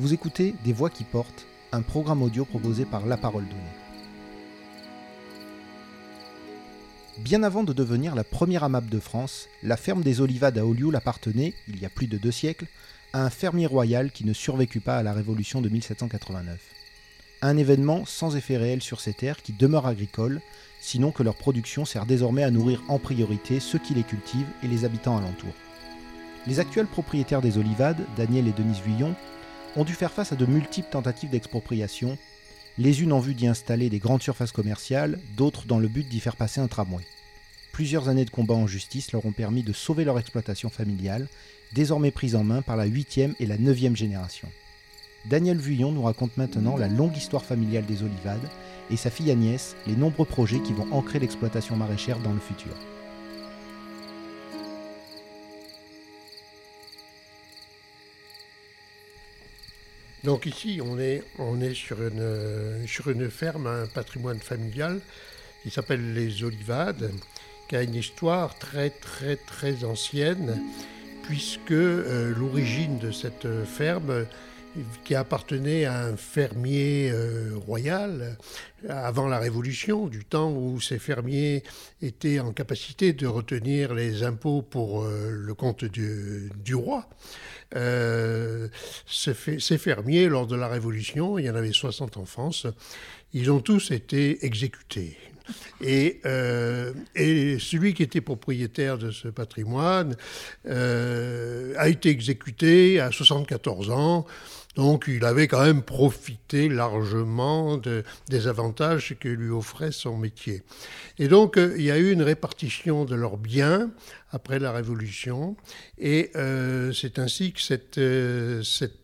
Vous écoutez Des Voix qui portent, un programme audio proposé par La Parole Donnée. Bien avant de devenir la première AMAP de France, la ferme des Olivades à Ollioules appartenait, il y a plus de 2 siècles, à un fermier royal qui ne survécut pas à la Révolution de 1789. Un événement sans effet réel sur ces terres qui demeurent agricoles, sinon que leur production sert désormais à nourrir en priorité ceux qui les cultivent et les habitants alentour. Les actuels propriétaires des Olivades, Daniel et Denise Vuillon, ont dû faire face à de multiples tentatives d'expropriation, les unes en vue d'y installer des grandes surfaces commerciales, d'autres dans le but d'y faire passer un tramway. Plusieurs années de combats en justice leur ont permis de sauver leur exploitation familiale, désormais prise en main par la 8e et la 9e génération. Daniel Vuillon nous raconte maintenant la longue histoire familiale des Olivades et sa fille Agnès, les nombreux projets qui vont ancrer l'exploitation maraîchère dans le futur. Donc ici, on est sur une ferme, un patrimoine familial qui s'appelle les Olivades, qui a une histoire très très très ancienne, puisque l'origine de cette ferme, qui appartenait à un fermier royal avant la Révolution, du temps où ces fermiers étaient en capacité de retenir les impôts pour le compte du roi. Ces fermiers, lors de la Révolution, il y en avait 60 en France, ils ont tous été exécutés. Et celui qui était propriétaire de ce patrimoine a été exécuté à 74 ans. Donc il avait quand même profité largement des avantages que lui offrait son métier. Et donc il y a eu une répartition de leurs biens après la Révolution, et c'est ainsi que cette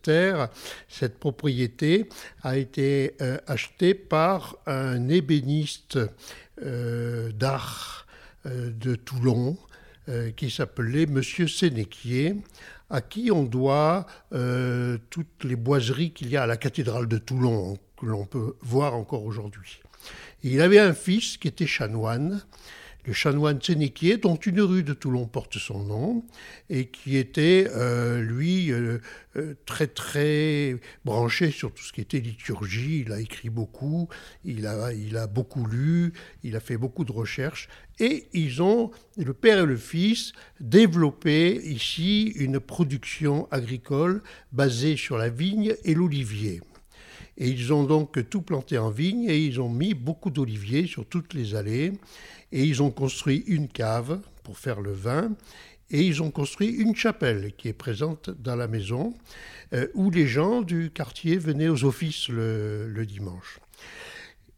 terre, cette propriété a été achetée par un ébéniste d'art de Toulon qui s'appelait Monsieur Sénéquier, à qui on doit toutes les boiseries qu'il y a à la cathédrale de Toulon, que l'on peut voir encore aujourd'hui. Et il avait un fils qui était chanoine, le chanoine Sénéquier, dont une rue de Toulon porte son nom, et qui était, très très branché sur tout ce qui était liturgie. Il a écrit beaucoup, il a beaucoup lu, il a fait beaucoup de recherches, et ils ont, le père et le fils, développé ici une production agricole basée sur la vigne et l'olivier. Et ils ont donc tout planté en vigne et ils ont mis beaucoup d'oliviers sur toutes les allées. Et ils ont construit une cave pour faire le vin. Et ils ont construit une chapelle qui est présente dans la maison, où les gens du quartier venaient aux offices le dimanche.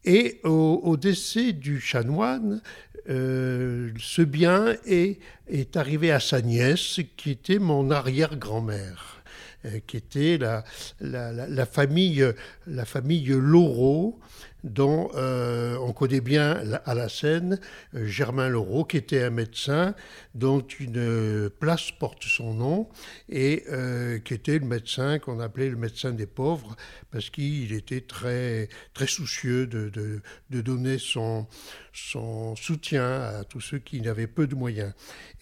Et au décès du chanoine, ce bien est arrivé à sa nièce, qui était mon arrière-grand-mère, qui était la famille Loro, dont on connaît bien à la Seyne Germain Loro, qui était un médecin dont une place porte son nom, et qui était le médecin qu'on appelait le médecin des pauvres, parce qu'il était très, très soucieux de donner son soutien à tous ceux qui n'avaient peu de moyens.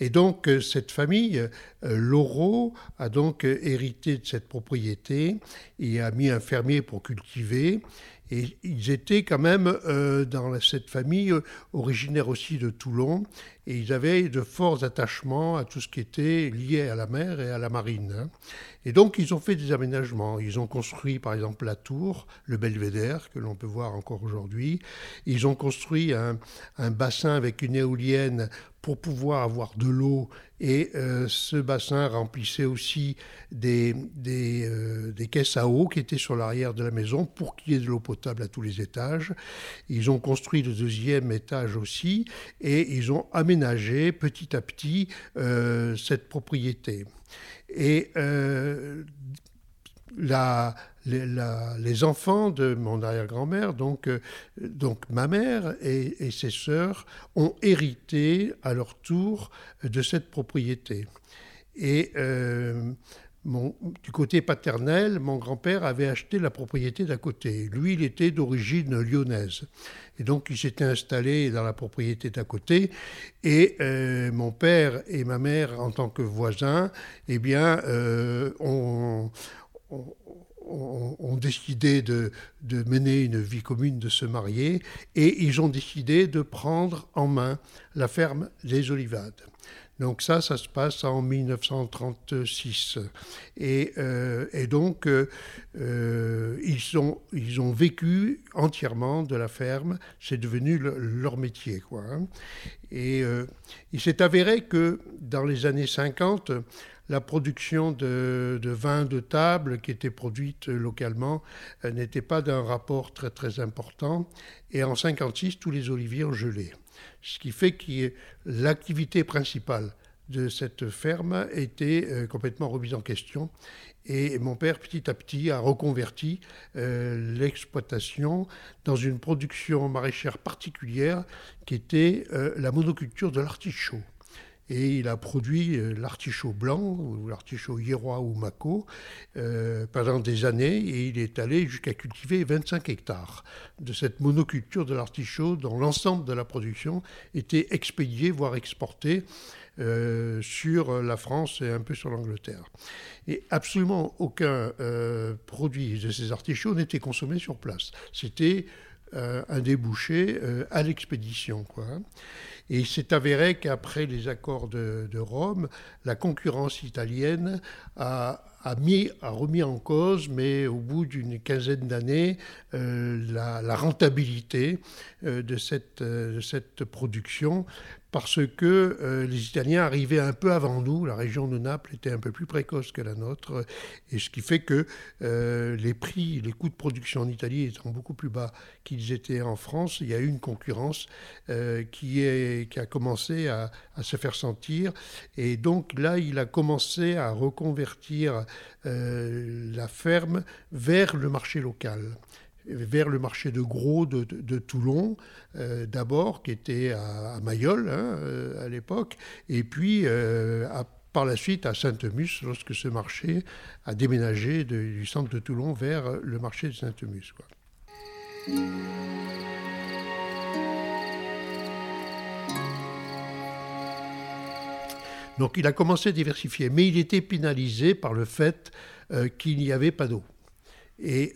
Et donc cette famille Loro a donc hérité de cette propriété et a mis un fermier pour cultiver. Et ils étaient quand même, dans cette famille, originaire aussi de Toulon, et ils avaient de forts attachements à tout ce qui était lié à la mer et à la marine. Et donc ils ont fait des aménagements. Ils ont construit par exemple la tour, le belvédère, que l'on peut voir encore aujourd'hui. Ils ont construit un bassin avec une éolienne pour pouvoir avoir de l'eau, et ce bassin remplissait aussi des caisses à eau qui étaient sur l'arrière de la maison pour qu'il y ait de l'eau potable à tous les étages. Ils ont construit le 2e étage aussi, et ils ont aménagé petit à petit cette propriété. Et les enfants de mon arrière-grand-mère, donc ma mère et ses sœurs, ont hérité à leur tour de cette propriété. Et du côté paternel, mon grand-père avait acheté la propriété d'à côté. Lui, il était d'origine lyonnaise. Et donc, il s'était installé dans la propriété d'à côté. Et mon père et ma mère, en tant que voisins, eh bien, ont décidé de mener une vie commune, de se marier, et ils ont décidé de prendre en main la ferme des Olivades. Donc ça se passe en 1936. Et donc, ils ont vécu entièrement de la ferme. C'est devenu leur métier, quoi. Et il s'est avéré que dans les années 50, la production de vins de table qui était produite localement n'était pas d'un rapport très, très important. Et en 1956, tous les oliviers ont gelé. Ce qui fait que l'activité principale de cette ferme était complètement remise en question. Et mon père, petit à petit, a reconverti l'exploitation dans une production maraîchère particulière qui était la monoculture de l'artichaut. Et il a produit l'artichaut blanc, ou l'artichaut hiérois ou maco, pendant des années, et il est allé jusqu'à cultiver 25 hectares de cette monoculture de l'artichaut, dont l'ensemble de la production était expédiée, voire exportée, sur la France et un peu sur l'Angleterre. Et absolument aucun produit de ces artichauts n'était consommé sur place. C'était un débouché à l'expédition, quoi. Et il s'est avéré qu'après les accords de Rome, la concurrence italienne a remis en cause, mais au bout d'une quinzaine d'années, la rentabilité de cette production, parce que les Italiens arrivaient un peu avant nous, la région de Naples était un peu plus précoce que la nôtre, et ce qui fait que les coûts de production en Italie étant beaucoup plus bas qu'ils étaient en France, il y a eu une concurrence qui a commencé à se faire sentir. Et donc là, il a commencé à reconvertir la ferme vers le marché local, vers le marché de gros de Toulon, d'abord, qui était à Mayol à l'époque, et puis par la suite à Saint-Emus, lorsque ce marché a déménagé du centre de Toulon vers le marché de Saint-Emus, quoi. Donc il a commencé à diversifier, mais il était pénalisé par le fait qu'il n'y avait pas d'eau. Et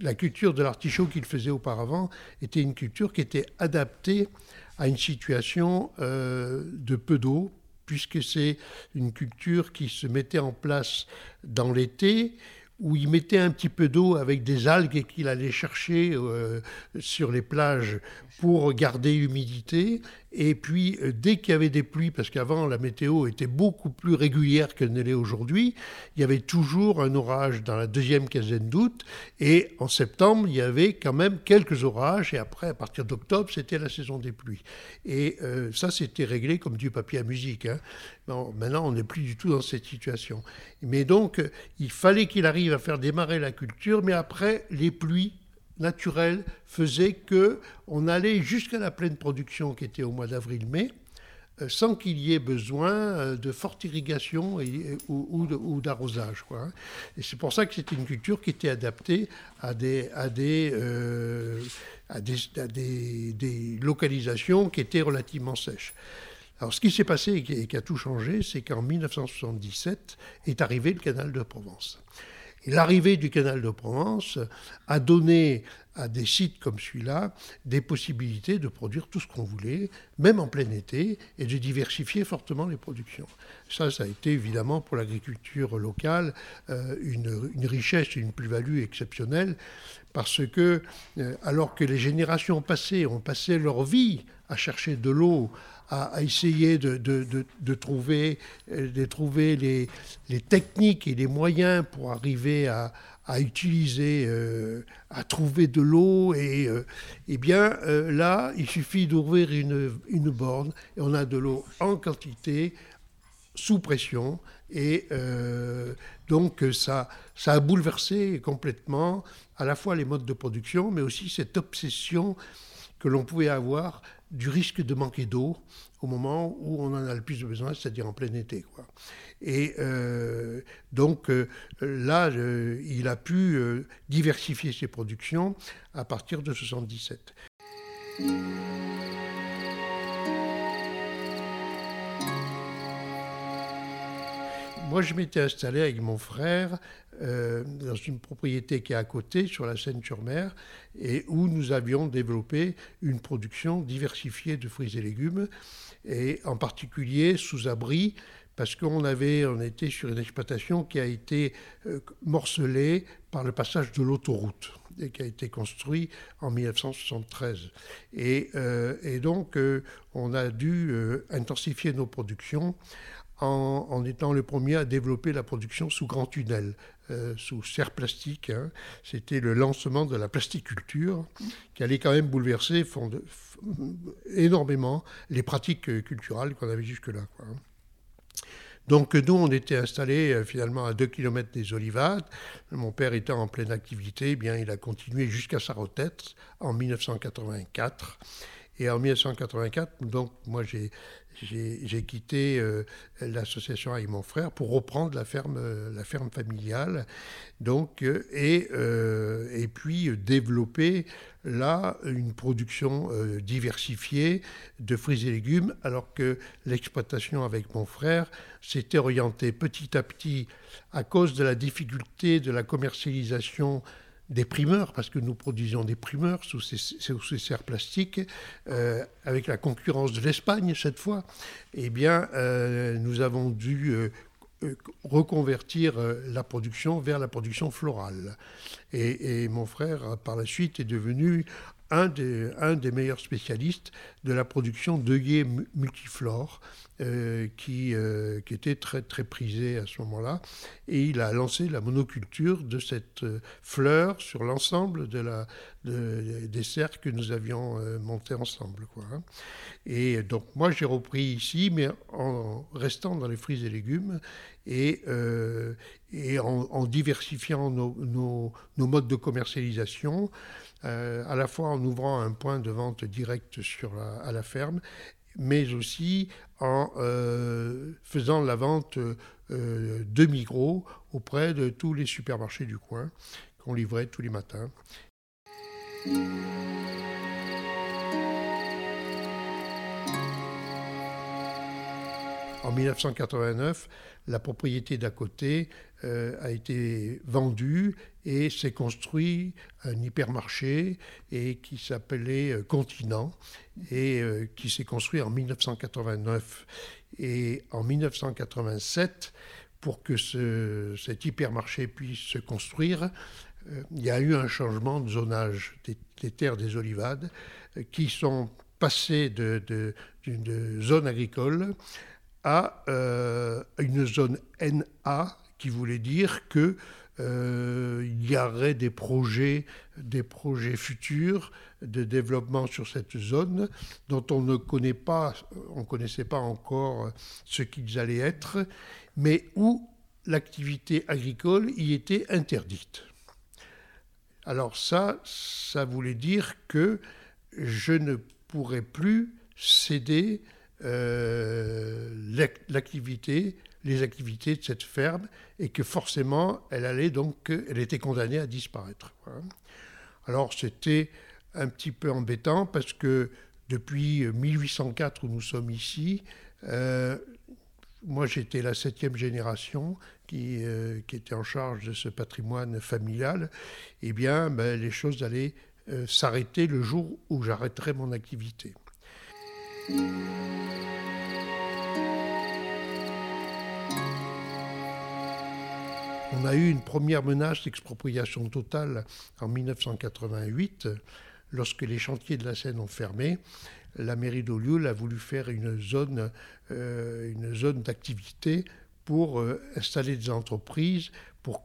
la culture de l'artichaut qu'il faisait auparavant était une culture qui était adaptée à une situation de peu d'eau, puisque c'est une culture qui se mettait en place dans l'été, où il mettait un petit peu d'eau avec des algues qu'il allait chercher sur les plages pour garder l'humidité. Et puis, dès qu'il y avait des pluies, parce qu'avant, la météo était beaucoup plus régulière qu'elle ne l'est aujourd'hui, il y avait toujours un orage dans la deuxième quinzaine d'août. Et en septembre, il y avait quand même quelques orages. Et après, à partir d'octobre, c'était la saison des pluies. Et ça, c'était réglé comme du papier à musique, hein. Bon, maintenant, on n'est plus du tout dans cette situation. Mais donc, il fallait qu'il arrive à faire démarrer la culture. Mais après, les pluies naturel faisait qu'on allait jusqu'à la pleine production qui était au mois d'avril-mai, sans qu'il y ait besoin de forte irrigation ou d'arrosage, quoi. Et c'est pour ça que c'était une culture qui était adaptée à des localisations qui étaient relativement sèches. Alors ce qui s'est passé et qui a tout changé, c'est qu'en 1977 est arrivé le canal de Provence. Et l'arrivée du canal de Provence a donné à des sites comme celui-là des possibilités de produire tout ce qu'on voulait, même en plein été, et de diversifier fortement les productions. Ça a été évidemment pour l'agriculture locale une richesse et une plus-value exceptionnelle, parce que alors que les générations passées ont passé leur vie à chercher de l'eau, à essayer de trouver les techniques et les moyens pour arriver à utiliser, à trouver de l'eau. Et bien, là, il suffit d'ouvrir une borne et on a de l'eau en quantité, sous pression. Et donc ça a bouleversé complètement à la fois les modes de production, mais aussi cette obsession que l'on pouvait avoir du risque de manquer d'eau au moment où on en a le plus besoin, c'est-à-dire en plein été, quoi. Et donc, il a pu diversifier ses productions à partir de 1977. Moi, je m'étais installé avec mon frère dans une propriété qui est à côté, sur la Seyne-sur-Mer, et où nous avions développé une production diversifiée de fruits et légumes, et en particulier sous abri, parce qu'on était sur une exploitation qui a été morcelée par le passage de l'autoroute et qui a été construite en 1973. Et donc, on a dû intensifier nos productions en étant le premier à développer la production sous grand tunnel, sous serre plastique. Hein. C'était le lancement de la plasticulture qui allait quand même bouleverser énormément les pratiques culturelles qu'on avait jusque-là, quoi. Donc nous, on était installés finalement à 2 km des Olivades. Mon père étant en pleine activité, eh bien, il a continué jusqu'à sa retraite en 1984. Et en 1984, donc, moi, j'ai quitté l'association avec mon frère pour reprendre la ferme familiale, donc, et puis développer là une production diversifiée de fruits et légumes, alors que l'exploitation avec mon frère s'était orientée petit à petit à cause de la difficulté de la commercialisation des primeurs, parce que nous produisions des primeurs sous ces serres plastiques, avec la concurrence de l'Espagne cette fois, eh bien, nous avons dû reconvertir la production vers la production florale. Et mon frère, par la suite, est devenu un des meilleurs spécialistes de la production d'œillets multiflores, qui était très, très prisé à ce moment-là. Et il a lancé la monoculture de cette fleur sur l'ensemble des serres que nous avions montées ensemble, quoi. Et donc, moi, j'ai repris ici, mais en restant dans les fruits et légumes et en diversifiant nos modes de commercialisation, à la fois en ouvrant un point de vente direct à la ferme, mais aussi en faisant la vente de Migros auprès de tous les supermarchés du coin qu'on livrait tous les matins. En 1989, la propriété d'à côté a été vendue et s'est construit un hypermarché et qui s'appelait Continent et qui s'est construit en 1989. Et en 1987, pour que cet hypermarché puisse se construire, il y a eu un changement de zonage des terres des Olivades qui sont passées d'une zone agricole à une zone NA, qui voulait dire que il y aurait des projets futurs de développement sur cette zone dont on ne connaissait pas encore ce qu'ils allaient être, mais où l'activité agricole y était interdite. Alors ça voulait dire que je ne pourrais plus céder les activités de cette ferme, et que forcément elle était condamnée à disparaître. Alors c'était un petit peu embêtant parce que depuis 1804 où nous sommes ici, moi j'étais la 7e génération qui était en charge de ce patrimoine familial, et bien les choses allaient s'arrêter le jour où j'arrêterais mon activité. On a eu une première menace d'expropriation totale en 1988, lorsque les chantiers de la Seyne ont fermé. La mairie d'Ollioules a voulu faire une zone d'activité pour installer des entreprises, pour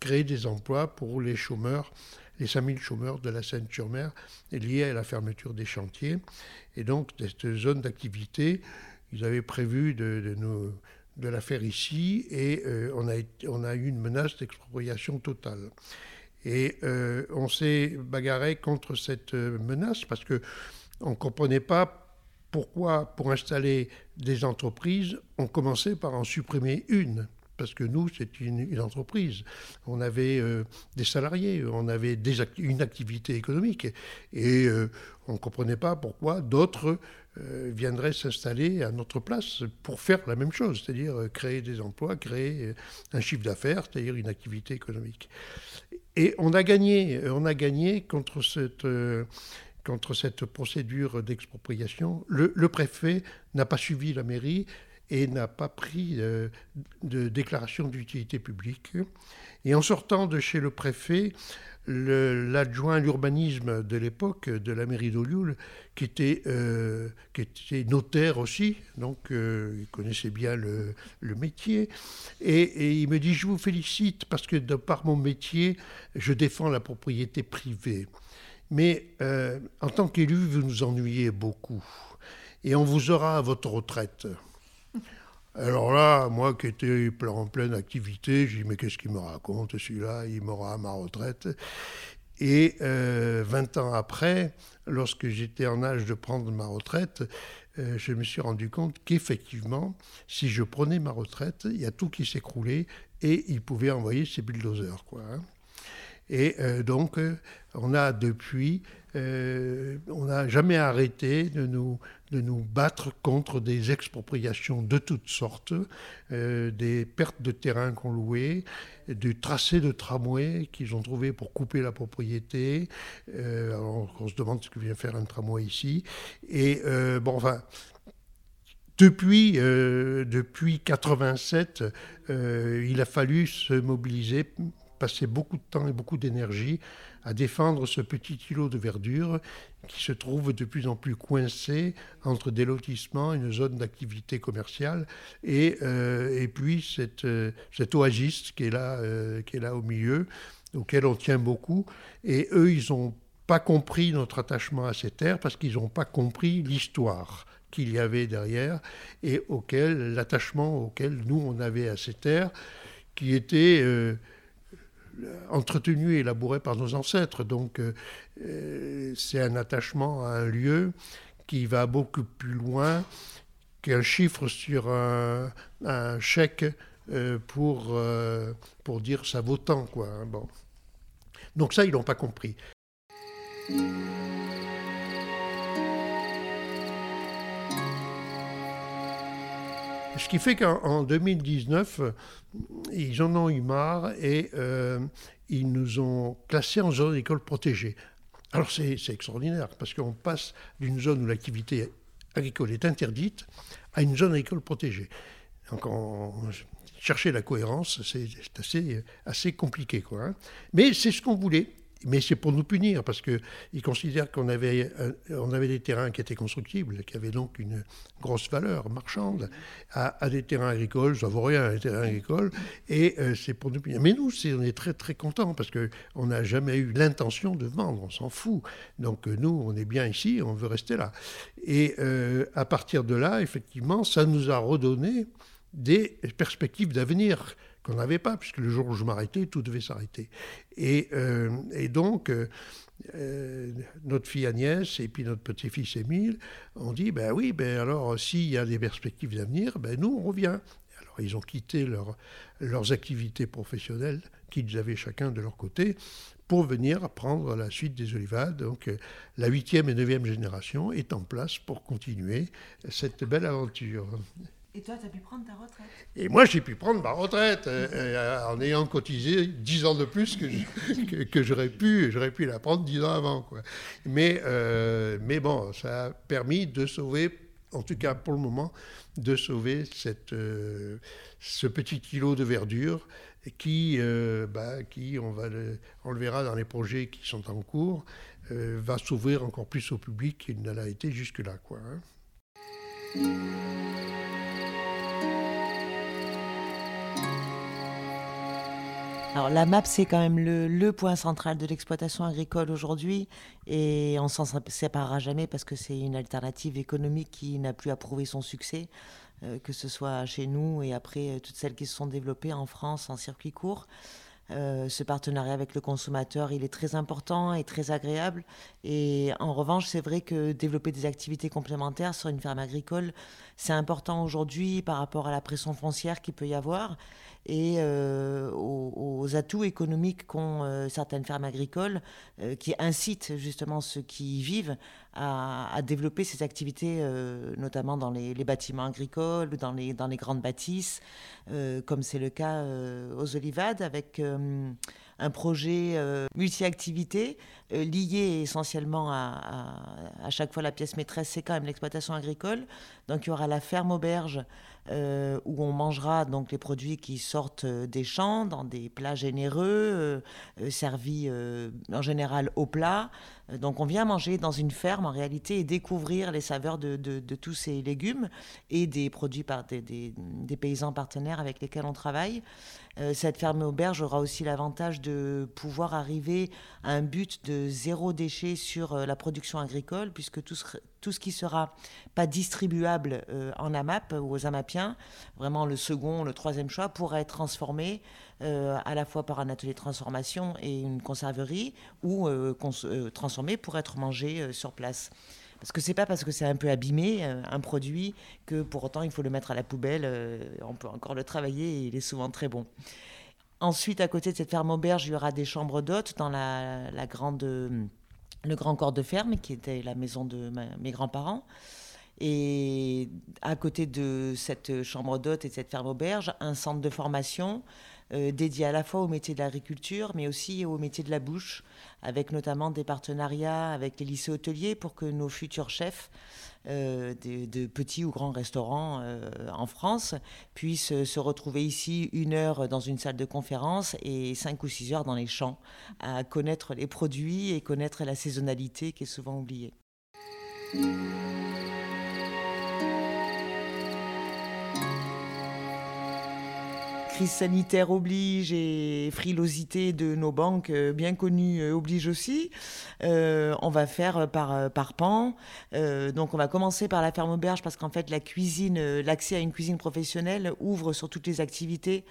créer des emplois pour les chômeurs, les 5000 chômeurs de la Seyne-sur-Mer liés à la fermeture des chantiers. Et donc, cette zone d'activité, ils avaient prévu de la faire ici, et on a eu une menace d'expropriation totale. Et on s'est bagarré contre cette menace parce qu'on ne comprenait pas pourquoi, pour installer des entreprises, on commençait par en supprimer une. parce que nous, c'est une entreprise. On avait des salariés, on avait une activité économique et on ne comprenait pas pourquoi d'autres viendraient s'installer à notre place pour faire la même chose, c'est-à-dire créer des emplois, créer un chiffre d'affaires, c'est-à-dire une activité économique. Et on a gagné contre cette procédure d'expropriation. Le préfet n'a pas suivi la mairie et n'a pas pris de déclaration d'utilité publique. Et en sortant de chez le préfet, l'adjoint à l'urbanisme de l'époque, de la mairie d'Ollioules, qui était notaire aussi, donc il connaissait bien le métier, et il me dit « Je vous félicite parce que par mon métier, je défends la propriété privée. Mais en tant qu'élu, vous nous ennuyez beaucoup et on vous aura à votre retraite. » Alors là, moi qui étais en pleine activité, je dis mais qu'est-ce qu'il me raconte celui-là, il m'aura à ma retraite. Et 20 ans après, lorsque j'étais en âge de prendre ma retraite, je me suis rendu compte qu'effectivement, si je prenais ma retraite, il y a tout qui s'écroulait et il pouvait envoyer ses bulldozers, quoi. Hein. Et donc, on a depuis... on n'a jamais arrêté de nous battre contre des expropriations de toutes sortes, des pertes de terrain qu'on louait, du tracé de tramway qu'ils ont trouvé pour couper la propriété. Alors on se demande ce que vient faire un tramway ici. Et depuis 1987, il a fallu se mobiliser, passer beaucoup de temps et beaucoup d'énergie à défendre ce petit îlot de verdure qui se trouve de plus en plus coincé entre des lotissements, une zone d'activité commerciale et puis cette oasis qui est là au milieu, auquel on tient beaucoup. Et eux, ils n'ont pas compris notre attachement à ces terres parce qu'ils n'ont pas compris l'histoire qu'il y avait derrière et l'attachement auquel nous, on avait à ces terres qui étaient... entretenu et élaboré par nos ancêtres. Donc, c'est un attachement à un lieu qui va beaucoup plus loin qu'un chiffre sur un chèque pour dire ça vaut tant, quoi. Hein, bon. Donc ça, ils l'ont pas compris. Ce qui fait qu'en 2019, ils en ont eu marre et ils nous ont classés en zone agricole protégée. Alors c'est extraordinaire parce qu'on passe d'une zone où l'activité agricole est interdite à une zone agricole protégée. Donc chercher la cohérence, c'est assez compliqué, quoi, hein. Mais c'est ce qu'on voulait. Mais c'est pour nous punir, parce qu'ils considèrent qu'on avait des terrains qui étaient constructibles, qui avaient donc une grosse valeur marchande, à des terrains agricoles, ça vaut rien, à des terrains agricoles, et c'est pour nous punir. Mais nous, on est très très contents, parce qu'on n'a jamais eu l'intention de vendre, on s'en fout. Donc nous, on est bien ici, on veut rester là. Et à partir de là, effectivement, ça nous a redonné des perspectives d'avenir, qu'on n'avait pas, puisque le jour où je m'arrêtais, tout devait s'arrêter. Et donc, notre fille Agnès et puis notre petit-fils Émile ont dit, alors s'il y a des perspectives d'avenir, nous, on revient. Alors, ils ont quitté leurs activités professionnelles qu'ils avaient chacun de leur côté pour venir prendre la suite des Olivades. Donc, la 8e et 9e génération est en place pour continuer cette belle aventure. Et toi, tu as pu prendre ta retraite ? Et moi, j'ai pu prendre ma retraite en ayant cotisé 10 ans de plus que j'aurais pu la prendre 10 ans avant, quoi. Mais bon, ça a permis de sauver, en tout cas pour le moment, de sauver ce petit îlot de verdure qui on le verra dans les projets qui sont en cours, va s'ouvrir encore plus au public qu'il ne l'a été jusque-là, quoi, hein. Alors l'AMAP, c'est quand même le point central de l'exploitation agricole aujourd'hui et on ne s'en séparera jamais parce que c'est une alternative économique qui n'a plus à prouver son succès, que ce soit chez nous et après toutes celles qui se sont développées en France en circuit court. Ce partenariat avec le consommateur, il est très important et très agréable. Et en revanche, c'est vrai que développer des activités complémentaires sur une ferme agricole, c'est important aujourd'hui par rapport à la pression foncière qu'il peut y avoir. et aux atouts économiques qu'ont certaines fermes agricoles qui incitent justement ceux qui y vivent à développer ces activités, notamment dans les bâtiments agricoles, dans les grandes bâtisses, comme c'est le cas aux Olivades, avec un projet multi-activité lié essentiellement à chaque fois la pièce maîtresse, c'est quand même l'exploitation agricole. Donc il y aura la ferme auberge où on mangera donc les produits qui sortent des champs dans des plats généreux, servis en général au plat. Donc on vient manger dans une ferme en réalité et découvrir les saveurs de tous ces légumes et des produits par des paysans partenaires avec lesquels on travaille. Cette ferme auberge aura aussi l'avantage de pouvoir arriver à un but de zéro déchet sur la production agricole, puisque tout ce qui ne sera pas distribuable en AMAP ou aux AMAPiens, vraiment le second, le troisième choix, pourra être transformé à la fois par un atelier de transformation et une conserverie, ou transformé pour être mangé sur place. Parce que c'est pas parce que c'est un peu abîmé, un produit, que pour autant il faut le mettre à la poubelle. On peut encore le travailler et il est souvent très bon. Ensuite, à côté de cette ferme auberge, il y aura des chambres d'hôtes dans le grand corps de ferme, qui était la maison de mes grands-parents. Et à côté de cette chambre d'hôtes et de cette ferme auberge, un centre de formation dédié à la fois au métier de l'agriculture, mais aussi au métier de la bouche, avec notamment des partenariats avec les lycées hôteliers pour que nos futurs chefs de petits ou grands restaurants en France puissent se retrouver ici 1 heure dans une salle de conférence et 5 ou 6 heures dans les champs, à connaître les produits et connaître la saisonnalité qui est souvent oubliée. Crise sanitaire oblige et frilosité de nos banques bien connues oblige aussi. On va faire par pan. Donc on va commencer par la ferme auberge, parce qu'en fait l'accès à une cuisine professionnelle ouvre sur toutes les activités.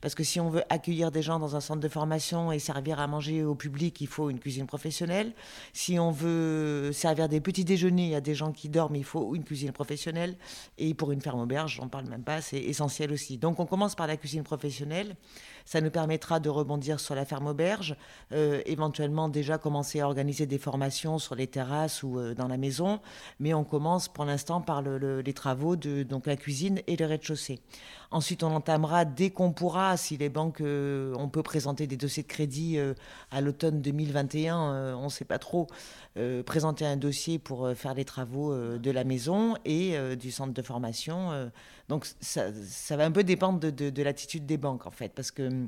Parce que si on veut accueillir des gens dans un centre de formation et servir à manger au public, il faut une cuisine professionnelle. Si on veut servir des petits déjeuners, il y a des gens qui dorment, il faut une cuisine professionnelle. Et pour une ferme auberge, j'en parle même pas, c'est essentiel aussi. Donc on commence par la cuisine professionnelle. Ça nous permettra de rebondir sur la ferme auberge, éventuellement déjà commencer à organiser des formations sur les terrasses ou dans la maison. Mais on commence pour l'instant par les travaux de donc la cuisine et le rez-de-chaussée. Ensuite, on entamera dès qu'on pourra, si les banques, on peut présenter des dossiers de crédit à l'automne 2021, on ne sait pas trop, présenter un dossier pour faire les travaux de la maison et du centre de formation. Donc ça va un peu dépendre de l'attitude des banques en fait, parce que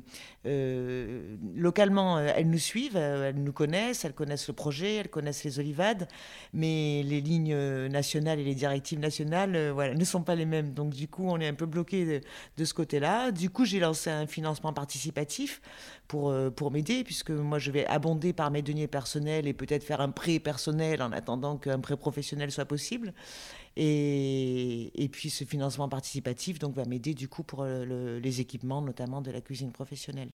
localement, elles nous suivent, elles nous connaissent, elles connaissent le projet, elles connaissent les Olivades, mais les lignes nationales et les directives nationales ne sont pas les mêmes. Donc du coup, on est un peu bloqué de ce côté-là. Du coup, j'ai lancé un financement participatif pour m'aider, puisque moi, je vais abonder par mes deniers personnels et peut-être faire un prêt personnel en attendant qu'un prêt professionnel soit possible. Et puis, ce financement participatif donc, va m'aider du coup pour les équipements, notamment de la cuisine professionnelle.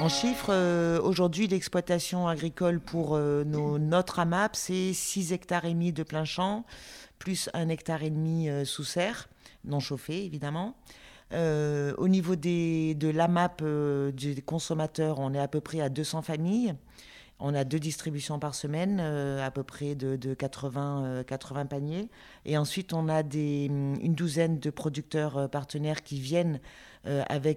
En chiffres, aujourd'hui, l'exploitation agricole pour notre AMAP, c'est 6 hectares et demi de plein champ, plus 1 hectare et demi sous serre, non chauffé évidemment. Au niveau de l'AMAP des consommateurs, on est à peu près à 200 familles. On a 2 distributions par semaine, à peu près de 80 paniers. Et ensuite, on a une douzaine de producteurs partenaires qui viennent,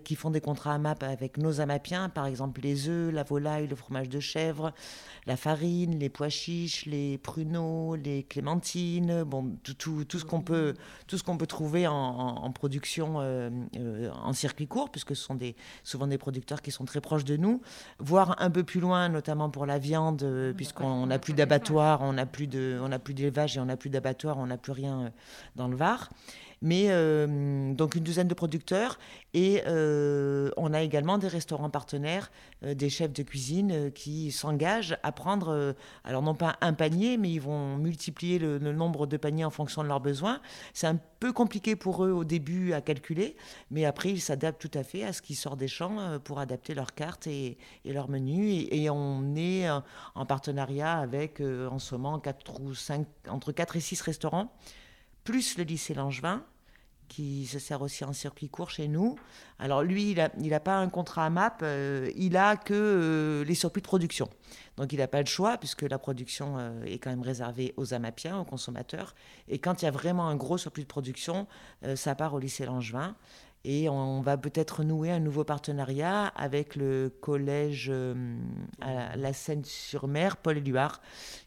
qui font des contrats AMAP avec nos AMAPiens, par exemple les œufs, la volaille, le fromage de chèvre, la farine, les pois chiches, les pruneaux, les clémentines, bon, tout ce qu'on peut trouver en production en circuit court, puisque ce sont souvent des producteurs qui sont très proches de nous, voire un peu plus loin, notamment pour la viande, puisqu'on n'a plus d'abattoir, on n'a plus d'élevage et on n'a plus d'abattoir, on n'a plus rien dans le Var. mais donc une douzaine de producteurs, et on a également des restaurants partenaires, des chefs de cuisine qui s'engagent à prendre, alors non pas un panier, mais ils vont multiplier le nombre de paniers en fonction de leurs besoins. C'est un peu compliqué pour eux au début à calculer, mais après ils s'adaptent tout à fait à ce qui sort des champs pour adapter leurs cartes et leurs menus, et on est en partenariat avec en ce moment 4 ou 5, entre 4 et 6 restaurants, plus le lycée Langevin, qui se sert aussi en circuit court chez nous. Alors lui, il a pas un contrat AMAP, il a que les circuits de production. Donc il n'a pas le choix, puisque la production est quand même réservée aux AMAPiens, aux consommateurs. Et quand il y a vraiment un gros surplus de production, ça part au lycée Langevin. Et on va peut-être nouer un nouveau partenariat avec le collège à la Seyne-sur-Mer, Paul-Éluard,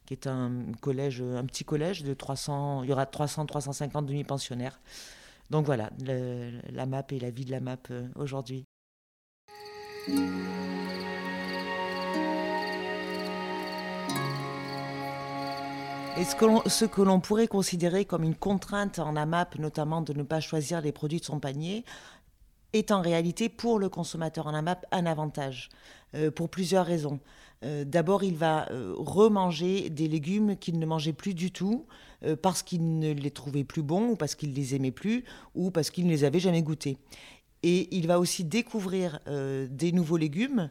qui est un petit collège de 300, il y aura 300-350 demi-pensionnaires. Donc voilà, l'AMAP et la vie de l'AMAP aujourd'hui. Et ce que l'on pourrait considérer comme une contrainte en AMAP, notamment de ne pas choisir les produits de son panier, est en réalité pour le consommateur en AMAP un avantage, pour plusieurs raisons. D'abord, il va remanger des légumes qu'il ne mangeait plus du tout, parce qu'il ne les trouvait plus bons, ou parce qu'il ne les aimait plus, ou parce qu'il ne les avait jamais goûtés. Et il va aussi découvrir des nouveaux légumes,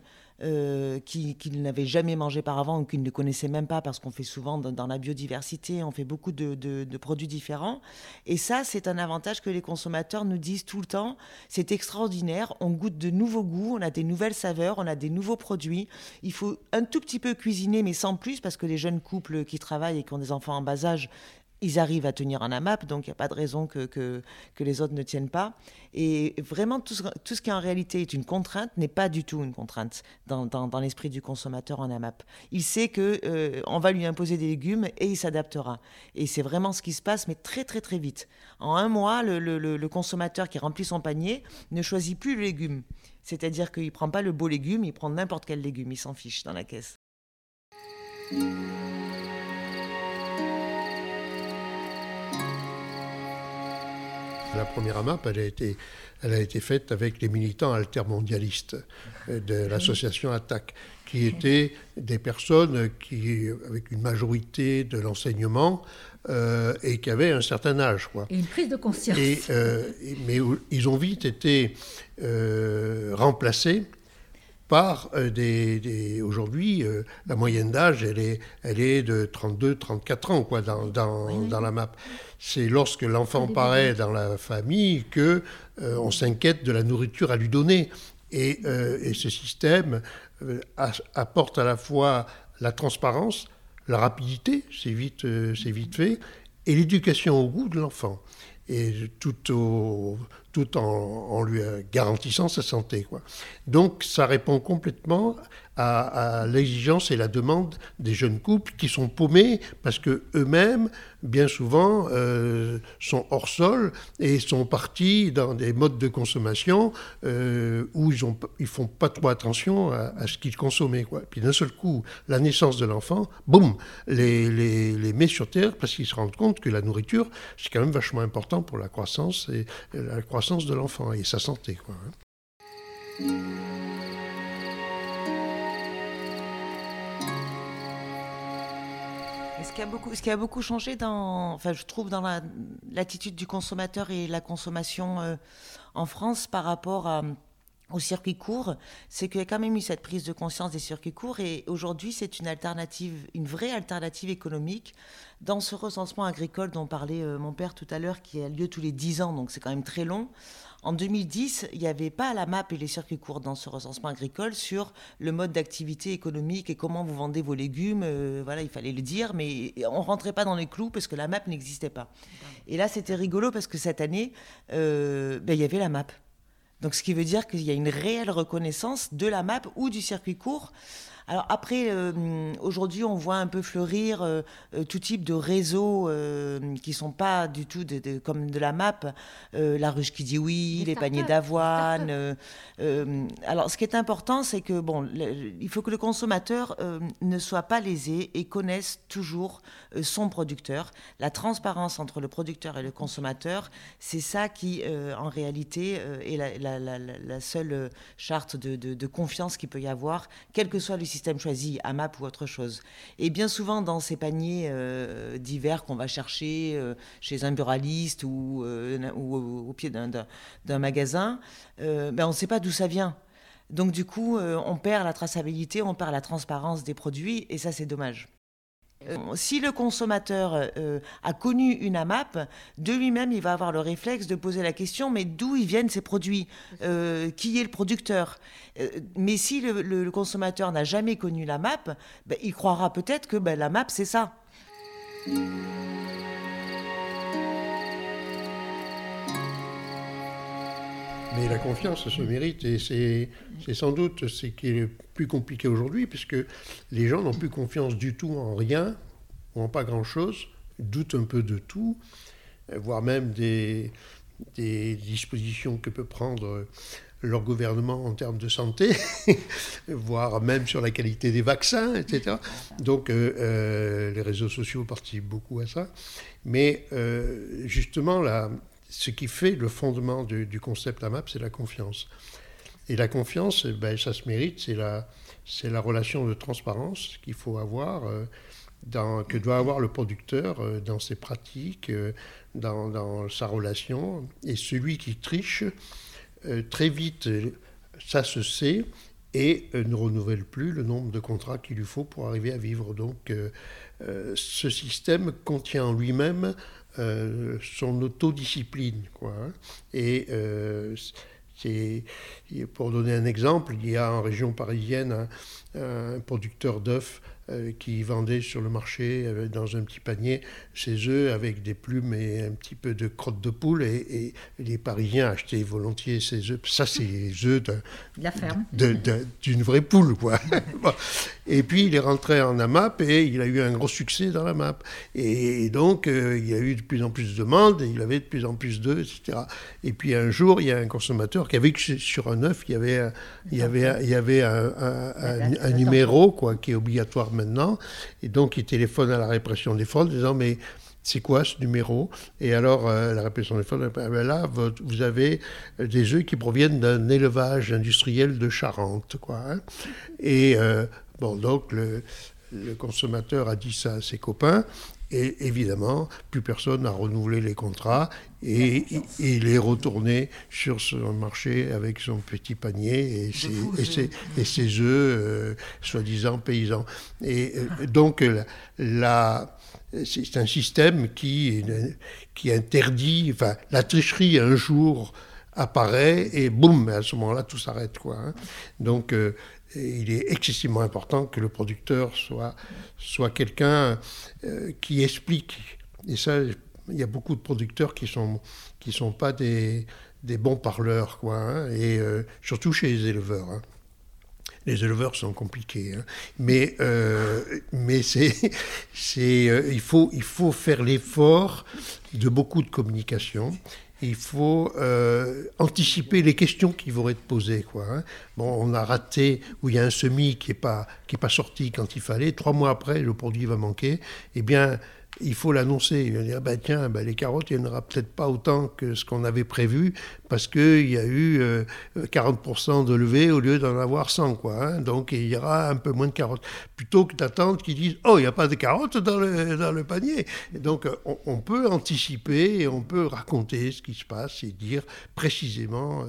qu'il n'avait jamais mangé par avant ou qu'il ne connaissait même pas, parce qu'on fait souvent dans la biodiversité, on fait beaucoup de produits différents. Et ça, c'est un avantage que les consommateurs nous disent tout le temps. C'est extraordinaire, on goûte de nouveaux goûts, on a des nouvelles saveurs, on a des nouveaux produits. Il faut un tout petit peu cuisiner, mais sans plus, parce que les jeunes couples qui travaillent et qui ont des enfants en bas âge, ils arrivent à tenir un AMAP, donc il n'y a pas de raison que les autres ne tiennent pas. Et vraiment, tout ce qui en réalité est une contrainte n'est pas du tout une contrainte dans l'esprit du consommateur en AMAP. Il sait qu'on va lui imposer des légumes et il s'adaptera. Et c'est vraiment ce qui se passe, mais très très très vite. En un mois, le consommateur qui remplit son panier ne choisit plus le légume. C'est-à-dire qu'il ne prend pas le beau légume, il prend n'importe quel légume, il s'en fiche dans la caisse. La première AMAP, elle a été faite avec les militants altermondialistes de l'association ATTAC, qui étaient des personnes avec une majorité de l'enseignement et qui avaient un certain âge, quoi. Et une prise de conscience. Mais ils ont vite été remplacés par aujourd'hui, la moyenne d'âge, elle est de 32-34 ans, quoi, dans la AMAP. C'est lorsque l'enfant paraît dans la famille que on s'inquiète de la nourriture à lui donner. Et ce système apporte à la fois la transparence, la rapidité, c'est vite fait, et l'éducation au goût de l'enfant. Et tout en lui garantissant sa santé, quoi. Donc ça répond complètement à l'exigence et la demande des jeunes couples qui sont paumés parce que eux-mêmes, bien souvent, sont hors sol et sont partis dans des modes de consommation où ils font pas trop attention à ce qu'ils consommaient, quoi. Et puis d'un seul coup, la naissance de l'enfant, boum, les met sur terre parce qu'ils se rendent compte que la nourriture, c'est quand même vachement important pour la croissance et la croissance de l'enfant et sa santé, quoi. Ce qui a beaucoup changé dans l'attitude du consommateur et la consommation en France par rapport au circuit court, c'est qu'il y a quand même eu cette prise de conscience des circuits courts, et aujourd'hui c'est une alternative, une vraie alternative économique. Dans ce recensement agricole dont parlait mon père tout à l'heure, qui a lieu tous les 10 ans, donc c'est quand même très long, en 2010, il n'y avait pas la AMAP et les circuits courts dans ce recensement agricole sur le mode d'activité économique et comment vous vendez vos légumes. Voilà, il fallait le dire, mais on ne rentrait pas dans les clous parce que la AMAP n'existait pas. Et là, c'était rigolo parce que cette année, il y avait la AMAP. Donc, ce qui veut dire qu'il y a une réelle reconnaissance de la AMAP ou du circuit court. Alors après, aujourd'hui, on voit un peu fleurir tout type de réseaux qui ne sont pas du tout comme de la MAP, la ruche qui dit oui, les paniers d'avoine. Alors ce qui est important, c'est que il faut que le consommateur ne soit pas lésé et connaisse toujours son producteur. La transparence entre le producteur et le consommateur, c'est ça qui, en réalité, est la seule charte de confiance qu'il peut y avoir, quel que soit le système choisi, AMAP ou autre chose. Et bien souvent, dans ces paniers divers qu'on va chercher chez un buraliste ou au pied d'un magasin, on ne sait pas d'où ça vient. Donc du coup, on perd la traçabilité, on perd la transparence des produits, et ça, c'est dommage. Si le consommateur a connu une AMAP, de lui-même, il va avoir le réflexe de poser la question, mais d'où ils viennent ces produits ? Qui est le producteur ? Mais si le consommateur n'a jamais connu l'AMAP, il croira peut-être que l'AMAP, c'est ça. Mais la confiance se mérite, et c'est sans doute ce qui est le plus compliqué aujourd'hui, puisque les gens n'ont plus confiance du tout en rien, ou en pas grand-chose, doutent un peu de tout, voire même des dispositions que peut prendre leur gouvernement en termes de santé, voire même sur la qualité des vaccins, etc. Donc les réseaux sociaux participent beaucoup à ça. Mais justement, ce qui fait le fondement du concept AMAP, c'est la confiance. Et la confiance, ça se mérite, c'est la relation de transparence qu'il faut avoir, que doit avoir le producteur dans ses pratiques, dans sa relation. Et celui qui triche, très vite, ça se sait, et ne renouvelle plus le nombre de contrats qu'il lui faut pour arriver à vivre. Donc ce système contient en lui-même son autodiscipline, quoi. Et pour donner un exemple, il y a en région parisienne un producteur d'œufs qui vendait sur le marché dans un petit panier ses œufs avec des plumes et un petit peu de crotte de poule, et les Parisiens achetaient volontiers ces œufs. Ça, c'est les œufs d'une vraie poule, quoi. Et puis il est rentré en AMAP et il a eu un gros succès dans l'AMAP. Et donc il y a eu de plus en plus de demandes, et il avait de plus en plus d'œufs, etc. Et puis un jour, il y a un consommateur qui avait sur un œuf, il y avait un numéro, quoi, qui est obligatoire maintenant, et donc il téléphone à la répression des fraudes en disant « mais c'est quoi ce numéro ?» Et alors la répression des fraudes, là vous avez des œufs qui proviennent d'un élevage industriel de Charente, quoi, hein. Et donc le consommateur a dit ça à ses copains, et évidemment, plus personne n'a renouvelé les contrats, et il est retourné sur son marché avec son petit panier et ses œufs, soi-disant paysans. Et donc, c'est un système qui interdit, enfin, la tricherie un jour apparaît, et boum, à ce moment-là, tout s'arrête, quoi, hein. Donc, il est excessivement important que le producteur soit quelqu'un qui explique. Et ça, il y a beaucoup de producteurs qui sont pas des bons parleurs, quoi, hein, et surtout chez les éleveurs, hein. Les éleveurs sont compliqués, hein. Mais il faut faire l'effort de beaucoup de communication. Il faut anticiper les questions qui vont être posées, quoi, hein. On a raté, où il y a un semis qui est pas sorti quand il fallait. 3 mois après, le produit va manquer. Eh bien, il faut l'annoncer. Il va dire, les carottes, il n'y en aura peut-être pas autant que ce qu'on avait prévu, parce qu'il y a eu 40% de levée au lieu d'en avoir 100, quoi, hein. Donc, il y aura un peu moins de carottes. Plutôt que d'attendre qu'ils disent, oh, il n'y a pas de carottes dans le panier. Et donc, on peut anticiper et on peut raconter ce qui se passe et dire précisément,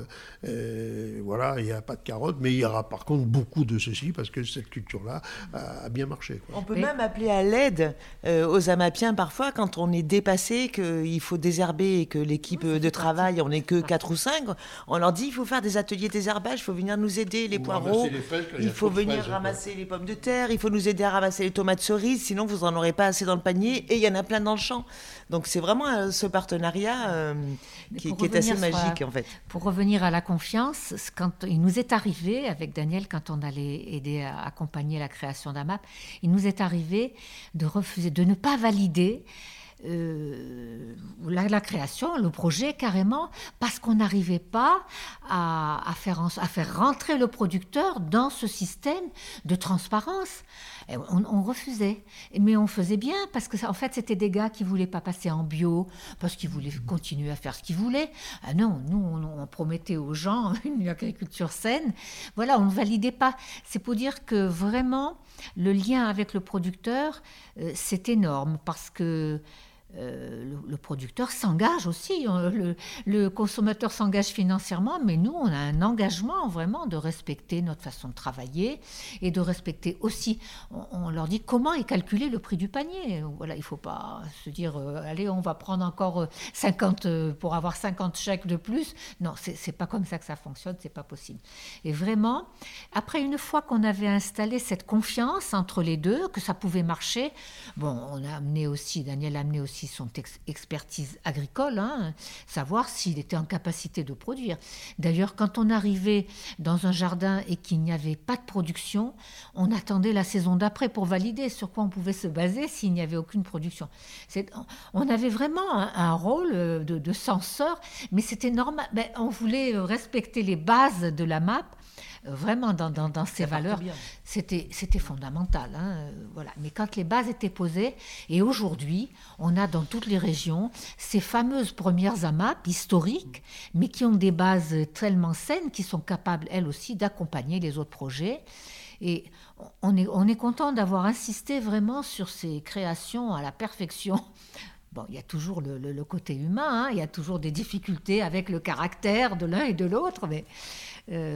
il n'y a pas de carottes, mais il y aura par contre beaucoup de ceci, parce que cette culture-là a bien marché, quoi. On peut même appeler à l'aide aux AMAP tient parfois quand on est dépassé, qu'il faut désherber et que l'équipe de travail, on n'est que 4 ou 5, on leur dit il faut faire des ateliers désherbage, il faut venir nous aider, les poireaux, il faut venir ramasser les pommes de terre, il faut nous aider à ramasser les tomates cerises, sinon vous n'en aurez pas assez dans le panier et il y en a plein dans le champ. Donc c'est vraiment ce partenariat qui est assez magique en fait. Pour revenir à la confiance, quand il nous est arrivé avec Daniel, quand on allait aider à accompagner la création d'AMAP, il nous est arrivé de refuser, de ne pas valider la création, le projet carrément, parce qu'on n'arrivait pas à faire rentrer le producteur dans ce système de transparence. On refusait, mais on faisait bien parce que ça, en fait, c'était des gars qui voulaient pas passer en bio parce qu'ils voulaient continuer à faire ce qu'ils voulaient. Ah non, nous on promettait aux gens une agriculture saine. Voilà, on ne validait pas. C'est pour dire que vraiment le lien avec le producteur, c'est énorme parce que le producteur s'engage aussi, le consommateur s'engage financièrement, mais nous on a un engagement vraiment de respecter notre façon de travailler et de respecter aussi, on leur dit comment est calculé le prix du panier. Voilà, il ne faut pas se dire allez on va prendre encore 50 pour avoir 50 chèques de plus, non, c'est pas comme ça que ça fonctionne, c'est pas possible. Et vraiment après, une fois qu'on avait installé cette confiance entre les deux, que ça pouvait marcher, Daniel a amené aussi son expertise agricole, savoir s'il était en capacité de produire. D'ailleurs, quand on arrivait dans un jardin et qu'il n'y avait pas de production, on attendait la saison d'après pour valider sur quoi on pouvait se baser s'il n'y avait aucune production. On avait vraiment un rôle de censeur, mais c'était normal. On voulait respecter les bases de la AMAP, vraiment dans ses valeurs. C'était fondamental. Voilà. Mais quand les bases étaient posées, et aujourd'hui, on a dans toutes les régions ces fameuses premières AMAP historiques, mais qui ont des bases tellement saines, qui sont capables, elles aussi, d'accompagner les autres projets. Et on est content d'avoir insisté vraiment sur ces créations à la perfection. Bon, il y a toujours le côté humain, il y a toujours des difficultés avec le caractère de l'un et de l'autre, mais...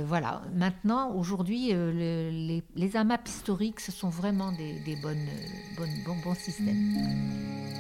voilà, maintenant, aujourd'hui, les AMAP historiques, ce sont vraiment des bons systèmes.